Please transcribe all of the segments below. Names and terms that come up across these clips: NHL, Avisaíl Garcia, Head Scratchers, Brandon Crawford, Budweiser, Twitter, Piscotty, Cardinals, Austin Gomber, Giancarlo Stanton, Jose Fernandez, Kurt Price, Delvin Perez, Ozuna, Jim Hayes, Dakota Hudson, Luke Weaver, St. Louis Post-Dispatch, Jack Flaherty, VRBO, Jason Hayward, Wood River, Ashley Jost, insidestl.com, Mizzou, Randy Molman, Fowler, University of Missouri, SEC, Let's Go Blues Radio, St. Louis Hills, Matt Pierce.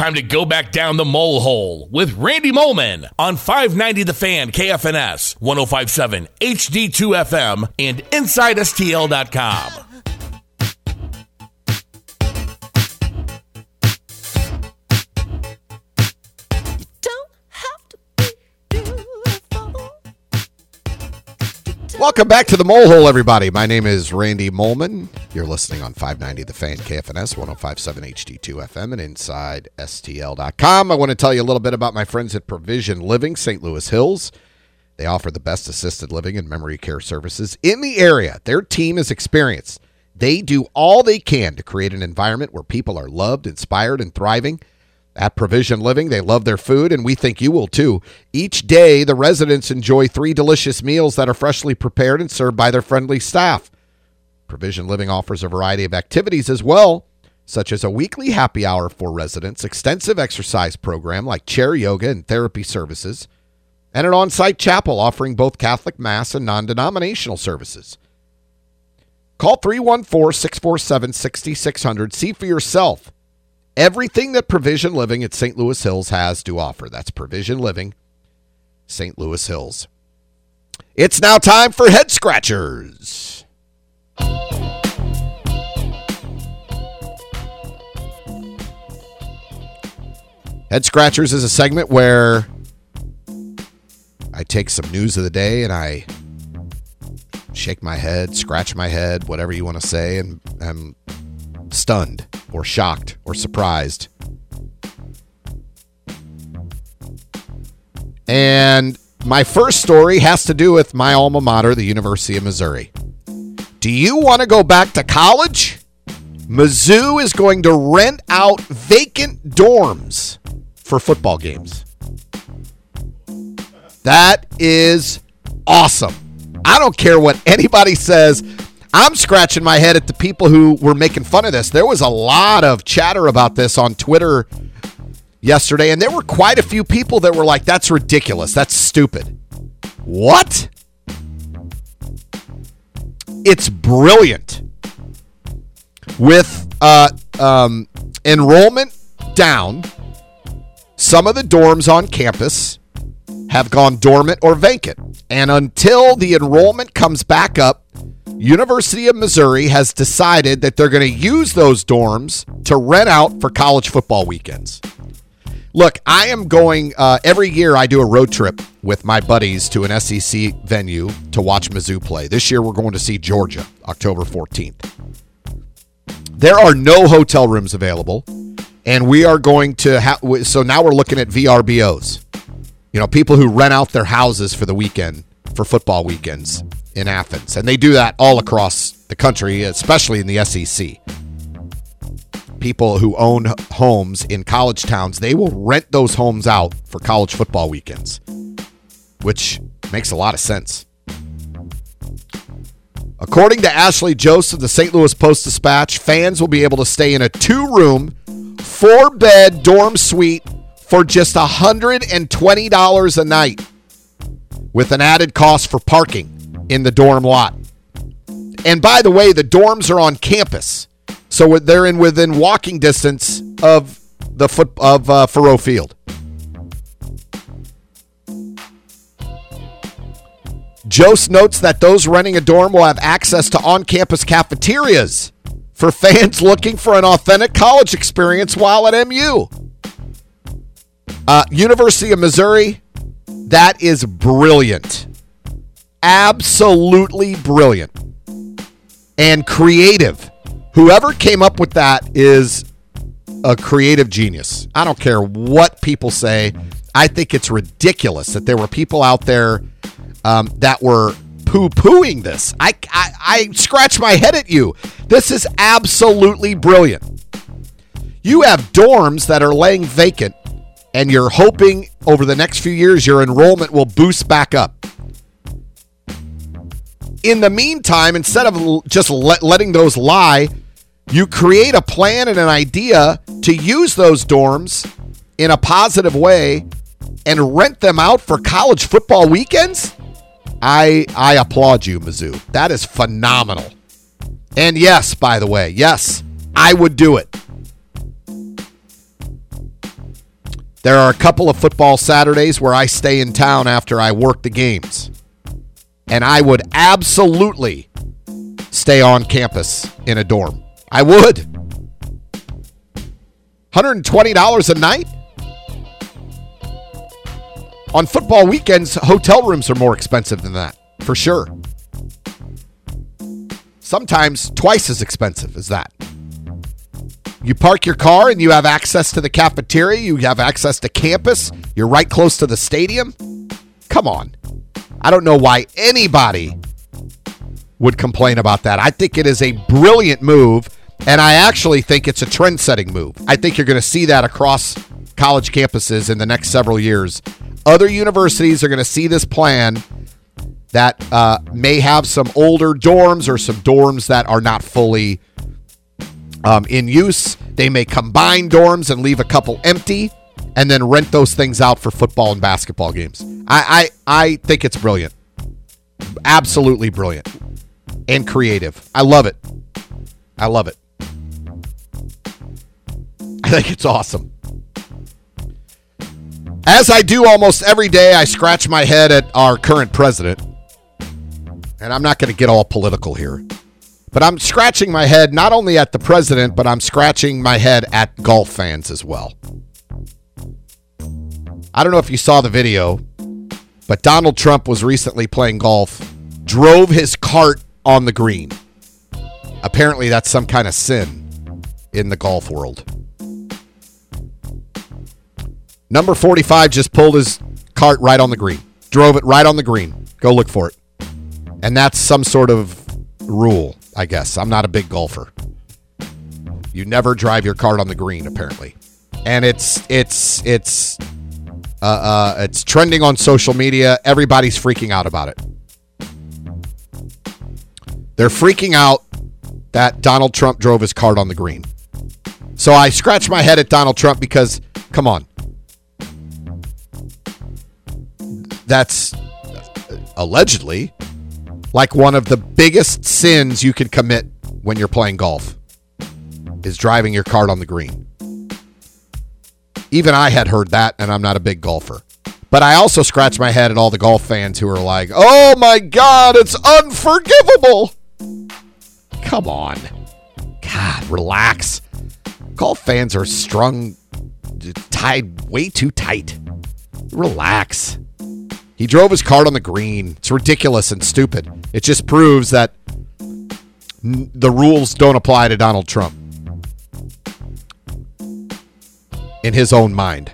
time to go back down the mole hole with Randy Molman on 590 The Fan, KFNS, 105.7 HD2 FM, and InsideSTL.com. Welcome back to the Mole Hole, everybody. My name is Randy Molman. You're listening on 590 The Fan, KFNS, 105.7 HD2 FM, and InsideSTL.com. I want to tell you a little bit about my friends at Provision Living, St. Louis Hills. They offer the best assisted living and memory care services in the area. Their team is experienced. They do all they can to create an environment where people are loved, inspired, and thriving. At Provision Living, they love their food, and we think you will too. Each day, the residents enjoy 3 delicious meals that are freshly prepared and served by their friendly staff. Provision Living offers a variety of activities as well, such as a weekly happy hour for residents, extensive exercise program like chair yoga and therapy services, and an on-site chapel offering both Catholic Mass and non-denominational services. Call 314-647-6600. See for yourself everything that Provision Living at St. Louis Hills has to offer. That's Provision Living, St. Louis Hills. It's now time for Head Scratchers. Head Scratchers is a segment where I take some news of the day and I shake my head, scratch my head, whatever you want to say, and I'm stunned or shocked or surprised. And my first story has to do with my alma mater, the University of Missouri. Do you want to go back to college? Mizzou is going to rent out vacant dorms for football games. That is awesome. I don't care what anybody says. I'm scratching my head at the people who were making fun of this. There was a lot of chatter about this on Twitter yesterday, and there were quite a few people that were like, that's ridiculous. That's stupid. What? It's brilliant. With enrollment down, some of the dorms on campus have gone dormant or vacant. And until the enrollment comes back up, University of Missouri has decided that they're going to use those dorms to rent out for college football weekends. Look, I am going, every year I do a road trip with my buddies to an SEC venue to watch Mizzou play. This year we're going to see Georgia, October 14th. There are no hotel rooms available, and we are going to have, so now we're looking at VRBOs. You know, people who rent out their houses for the weekend, for football weekends in Athens. And they do that all across the country, especially in the SEC. People who own homes in college towns, they will rent those homes out for college football weekends, which makes a lot of sense. According to Ashley Jost of the St. Louis Post-Dispatch, fans will be able to stay in a 2-room, 4-bed dorm suite for just $120 a night, with an added cost for parking in the dorm lot. And by the way, the dorms are on campus, so they're in within walking distance of the Faroe Field. Jost notes that those renting a dorm will have access to on-campus cafeterias for fans looking for an authentic college experience while at MU. University of Missouri, that is brilliant. Absolutely brilliant and creative. Whoever came up with that is a creative genius. I don't care what people say. I think it's ridiculous that there were people out there that were poo-pooing this. I scratch my head at you. This is absolutely brilliant. You have dorms that are laying vacant, and you're hoping over the next few years your enrollment will boost back up. In the meantime, instead of just letting those lie, you create a plan and an idea to use those dorms in a positive way and rent them out for college football weekends? I applaud you, Mizzou. That is phenomenal. And yes, by the way, yes, I would do it. There are a couple of football Saturdays where I stay in town after I work the games. And I would absolutely stay on campus in a dorm. I would. $120 a night? On football weekends, hotel rooms are more expensive than that, for sure. Sometimes twice as expensive as that. You park your car and you have access to the cafeteria. You have access to campus. You're right close to the stadium. Come on. I don't know why anybody would complain about that. I think it is a brilliant move, and I actually think it's a trend-setting move. I think you're going to see that across college campuses in the next several years. Other universities are going to see this plan that may have some older dorms or some dorms that are not fully in use. They may combine dorms and leave a couple empty and then rent those things out for football and basketball games. I think it's brilliant. Absolutely brilliant and creative. I love it. I love it. I think it's awesome. As I do almost every day, I scratch my head at our current president. And I'm not going to get all political here. But I'm scratching my head not only at the president, but I'm scratching my head at golf fans as well. I don't know if you saw the video, but Donald Trump was recently playing golf, drove his cart on the green. Apparently, that's some kind of sin in the golf world. Number 45 just pulled his cart right on the green. Drove it right on the green. Go look for it. And that's some sort of rule, I guess. I'm not a big golfer. You never drive your cart on the green, apparently. And it's trending on social media. Everybody's freaking out about it. They're freaking out that Donald Trump drove his cart on the green. So I scratch my head at Donald Trump because, come on. That's allegedly like one of the biggest sins you could commit when you're playing golf is driving your cart on the green. Even I had heard that, and I'm not a big golfer. But I also scratch my head at all the golf fans who are like, oh my God, it's unforgivable. Come on. God, relax. Golf fans are strung, tied way too tight. Relax. He drove his cart on the green. It's ridiculous and stupid. It just proves that the rules don't apply to Donald Trump in his own mind.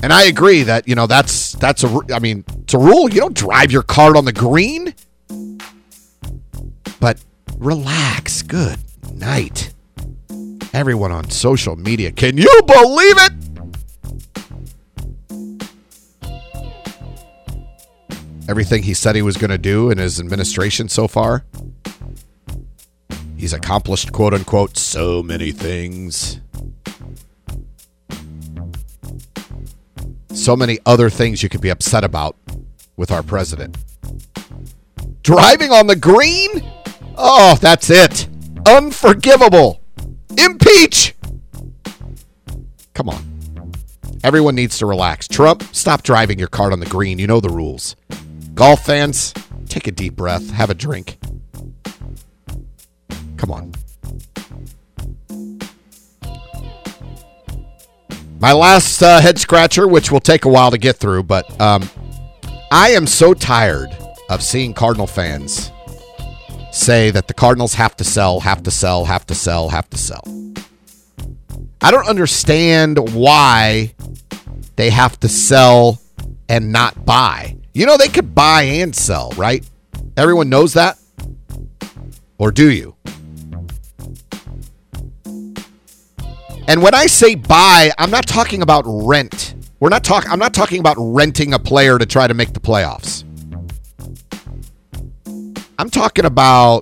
And I agree that, you know, it's a rule. You don't drive your cart on the green. But relax. Good night. Everyone on social media. Can you believe it? Everything he said he was going to do in his administration so far. He's accomplished, quote unquote, so many things. So many other things you could be upset about with our president. Driving on the green? Oh, that's it. Unforgivable. Impeach. Come on. Everyone needs to relax. Trump, stop driving your cart on the green. You know the rules. Golf fans, take a deep breath. Have a drink. Come on. My last head scratcher, which will take a while to get through, but I am so tired of seeing Cardinal fans say that the Cardinals have to sell, have to sell, have to sell, have to sell. I don't understand why they have to sell and not buy. You know, they could buy and sell, right? Everyone knows that? Or do you? And when I say buy, I'm not talking about rent. I'm not talking about renting a player to try to make the playoffs. I'm talking about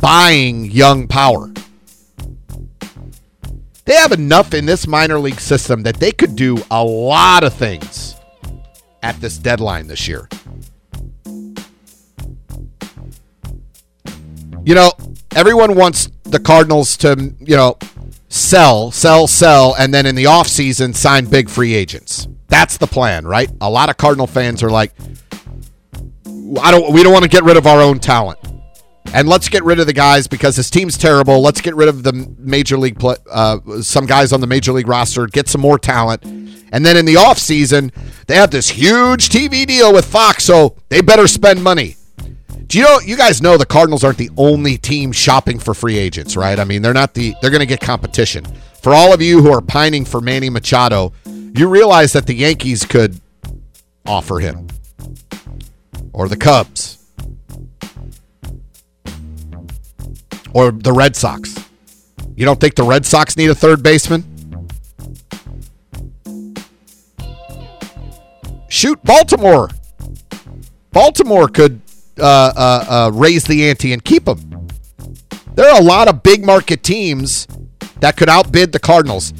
buying young power. They have enough in this minor league system that they could do a lot of things at this deadline this year. You know, everyone wants the Cardinals to, you know, sell, and then in the offseason, sign big free agents. That's the plan, right? A lot of Cardinal fans are like, we don't want to get rid of our own talent. And let's get rid of the guys because his team's terrible. Let's get rid of the major league some guys on the major league roster, get some more talent. And then in the offseason, they have this huge TV deal with Fox, so they better spend money. Do you know, you guys know the Cardinals aren't the only team shopping for free agents, right? I mean, they're going to get competition. For all of you who are pining for Manny Machado, you realize that the Yankees could offer him, or the Cubs, or the Red Sox. You don't think the Red Sox need a third baseman? Shoot, Baltimore could raise the ante and keep him. There are a lot of big market teams that could outbid the Cardinals.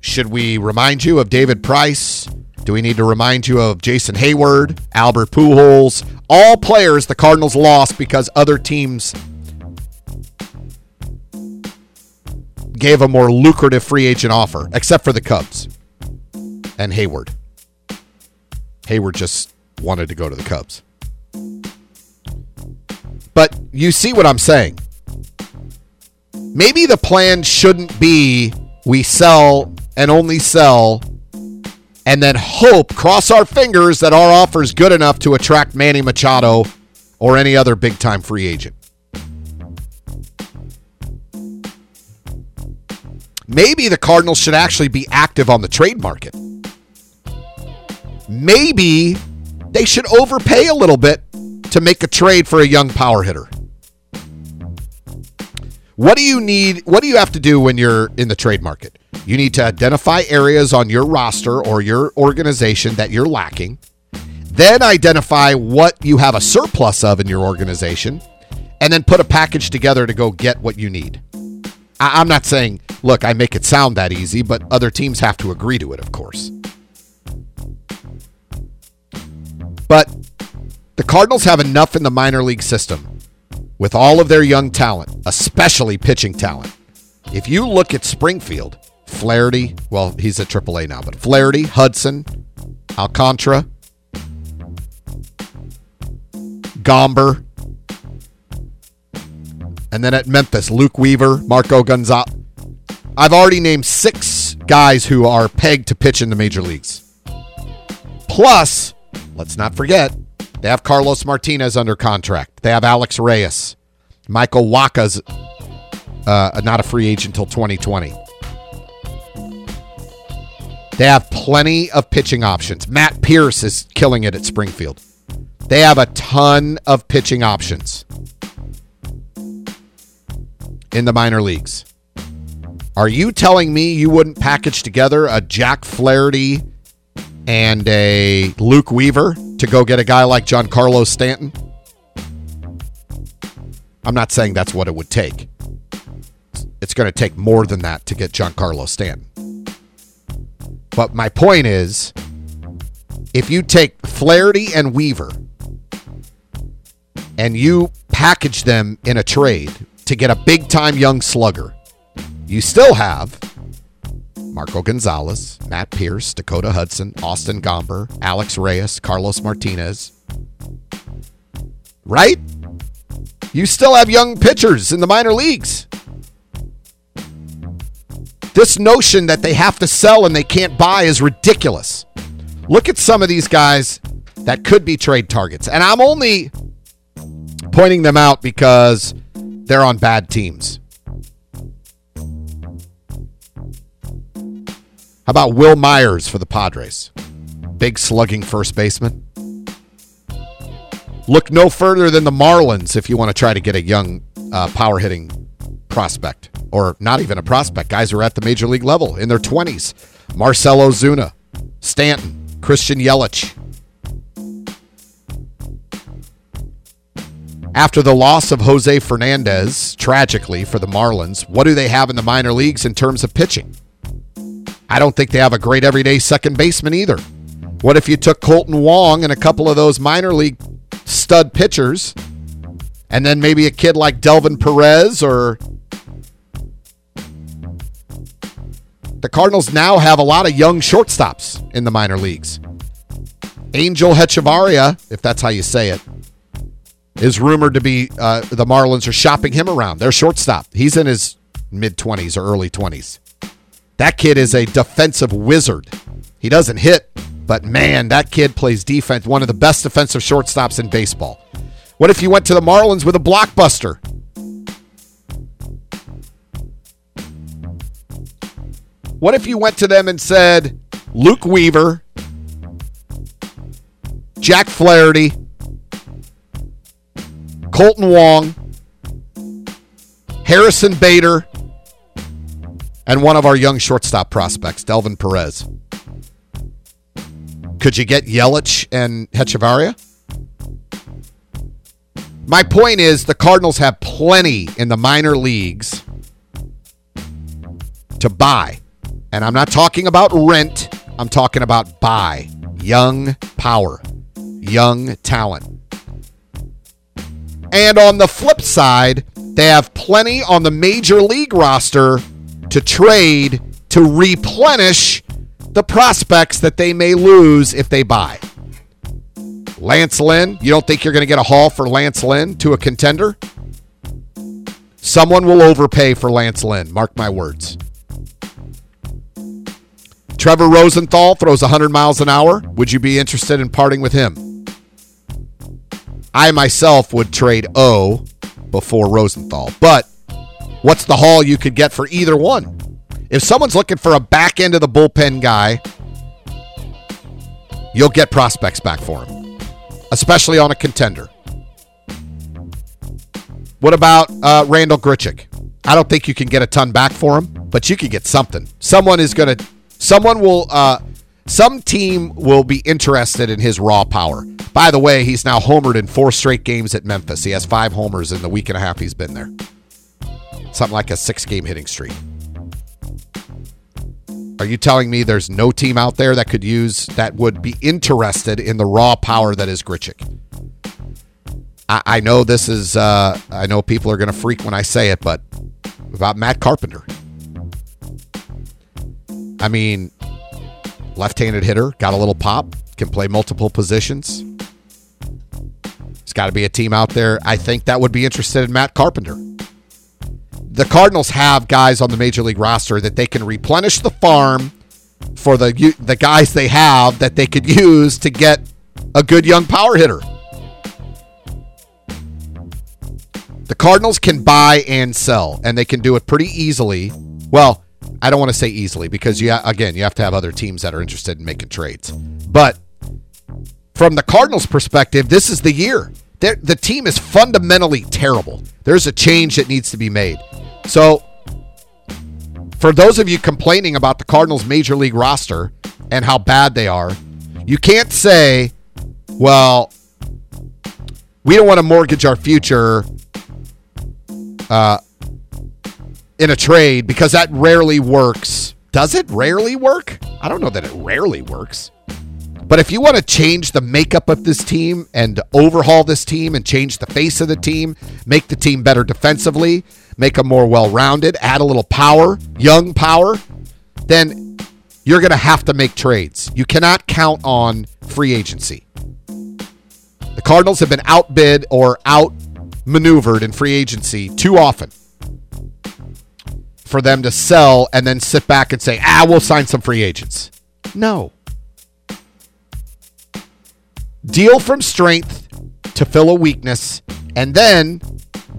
Should we remind you of David Price? Do we need to remind you of Jason Hayward, Albert Pujols? All players the Cardinals lost because other teams gave a more lucrative free agent offer, except for the Cubs and Hayward. Hayward just wanted to go to the Cubs. But you see what I'm saying. Maybe the plan shouldn't be we sell and only sell and then hope, cross our fingers, that our offer is good enough to attract Manny Machado or any other big-time free agent. Maybe the Cardinals should actually be active on the trade market. Maybe they should overpay a little bit to make a trade for a young power hitter. What do you need? What do you have to do when you're in the trade market? You need to identify areas on your roster or your organization that you're lacking. Then identify what you have a surplus of in your organization, and then put a package together to go get what you need. I'm not saying, look, I make it sound that easy, but other teams have to agree to it, of course. But the Cardinals have enough in the minor league system with all of their young talent, especially pitching talent. If you look at Springfield, Flaherty, well, he's at AAA now, but Flaherty, Hudson, Alcantara, Gomber, and then at Memphis, Luke Weaver, Marco Gonzalez. I've already named 6 guys who are pegged to pitch in the major leagues. Plus, let's not forget, they have Carlos Martinez under contract. They have Alex Reyes. Michael Wacha's not a free agent until 2020. They have plenty of pitching options. Matt Pierce is killing it at Springfield. They have a ton of pitching options in the minor leagues. Are you telling me you wouldn't package together a Jack Flaherty and a Luke Weaver to go get a guy like Giancarlo Stanton? I'm not saying that's what it would take. It's going to take more than that to get Giancarlo Stanton. But my point is, if you take Flaherty and Weaver and you package them in a trade to get a big-time young slugger, you still have Marco Gonzalez, Matt Pierce, Dakota Hudson, Austin Gomber, Alex Reyes, Carlos Martinez. Right? You still have young pitchers in the minor leagues. This notion that they have to sell and they can't buy is ridiculous. Look at some of these guys that could be trade targets. And I'm only pointing them out because they're on bad teams. How about Will Myers for the Padres? Big slugging first baseman. Look no further than the Marlins if you want to try to get a young power-hitting prospect. Or not even a prospect. Guys who are at the major league level in their 20s. Marcelo Zuna, Stanton, Christian Yelich. After the loss of Jose Fernandez, tragically for the Marlins, what do they have in the minor leagues in terms of pitching? I don't think they have a great everyday second baseman either. What if you took Colton Wong and a couple of those minor league stud pitchers, and then maybe a kid like Delvin Perez or The Cardinals now have a lot of young shortstops in the minor leagues. Angel Hechevaria, if that's how you say it, is rumored to be, the Marlins are shopping him around. Their shortstop. He's in his mid-20s or early 20s. That kid is a defensive wizard. He doesn't hit, but man, that kid plays defense. One of the best defensive shortstops in baseball. What if you went to the Marlins with a blockbuster? What if you went to them and said, Luke Weaver, Jack Flaherty, Colton Wong, Harrison Bader, and one of our young shortstop prospects, Delvin Perez. Could you get Yelich and Hechevaria? My point is the Cardinals have plenty in the minor leagues to buy. And I'm not talking about rent. I'm talking about buy. Young power. Young talent. And on the flip side, they have plenty on the major league roster to trade to replenish the prospects that they may lose if they buy. Lance Lynn, you don't think you're going to get a haul for Lance Lynn to a contender? Someone will overpay for Lance Lynn, mark my words. Trevor Rosenthal throws 100 miles an hour. Would you be interested in parting with him? I myself would trade O before Rosenthal, but what's the haul you could get for either one? If someone's looking for a back end of the bullpen guy, you'll get prospects back for him, especially on a contender. What about Randall Grichuk? I don't think you can get a ton back for him, but you can get something. Some team will be interested in his raw power. By the way, he's now homered in 4 straight games at Memphis. He has 5 homers in the week and a half he's been there. Something like a 6-game hitting streak. Are you telling me there's no team out there that would be interested in the raw power that is Grichuk? I know this is, I know people are going to freak when I say it, but about Matt Carpenter. I mean, left-handed hitter, got a little pop, can play multiple positions. There's got to be a team out there, I think, that would be interested in Matt Carpenter. The Cardinals have guys on the Major League roster that they can replenish the farm for the guys they have that they could use to get a good young power hitter. The Cardinals can buy and sell, and they can do it pretty easily. Well, I don't want to say easily because, you have to have other teams that are interested in making trades. But from the Cardinals' perspective, this is the year. The team is fundamentally terrible. There's a change that needs to be made. So for those of you complaining about the Cardinals' major league roster and how bad they are, you can't say, well, we don't want to mortgage our future in a trade because that rarely works. Does it rarely work? I don't know that it rarely works. But if you want to change the makeup of this team and overhaul this team and change the face of the team, make the team better defensively, make them more well-rounded, add a little power, young power, then you're going to have to make trades. You cannot count on free agency. The Cardinals have been outbid or outmaneuvered in free agency too often for them to sell and then sit back and say, we'll sign some free agents. No. Deal from strength to fill a weakness, and then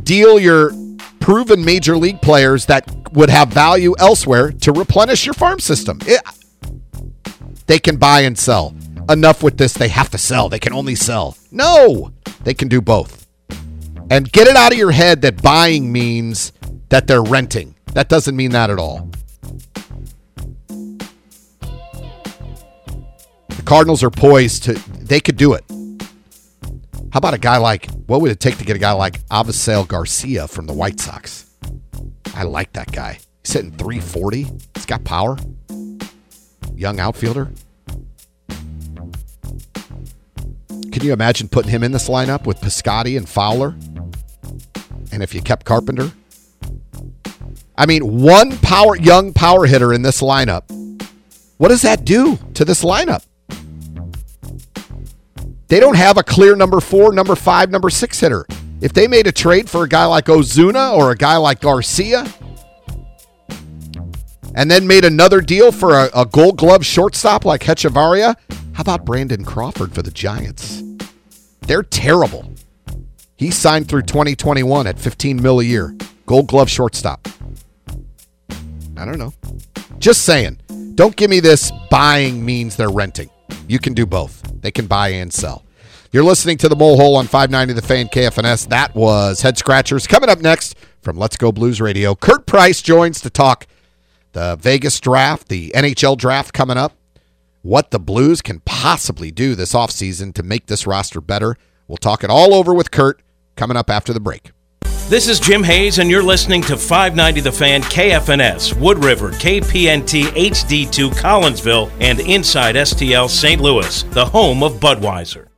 deal your proven major league players that would have value elsewhere to replenish your farm system. They can buy and sell. Enough with this. They have to sell. They can only sell. No, they can do both. And get it out of your head that buying means that they're renting. That doesn't mean that at all. The Cardinals are poised they could do it. How about what would it take to get a guy like Avisaíl Garcia from the White Sox? I like that guy. He's hitting 340. He's got power. Young outfielder. Can you imagine putting him in this lineup with Piscotty and Fowler? And if you kept Carpenter? I mean, one young power hitter in this lineup. What does that do to this lineup? They don't have a clear number 4, number 5, number 6 hitter. If they made a trade for a guy like Ozuna or a guy like Garcia, and then made another deal for a gold glove shortstop like Hechevaria, how about Brandon Crawford for the Giants? They're terrible. He signed through 2021 at $15 million a year. Gold glove shortstop. I don't know. Just saying. Don't give me this buying means they're renting. You can do both. They can buy and sell. You're listening to The Mole Hole on 590 The Fan KFNS. That was Head Scratchers. Coming up next from Let's Go Blues Radio, Kurt Price joins to talk the Vegas draft, the NHL draft coming up, what the Blues can possibly do this offseason to make this roster better. We'll talk it all over with Kurt coming up after the break. This is Jim Hayes, and you're listening to 590 The Fan, KFNS, Wood River, KPNT, HD2, Collinsville, and Inside STL St. Louis, the home of Budweiser.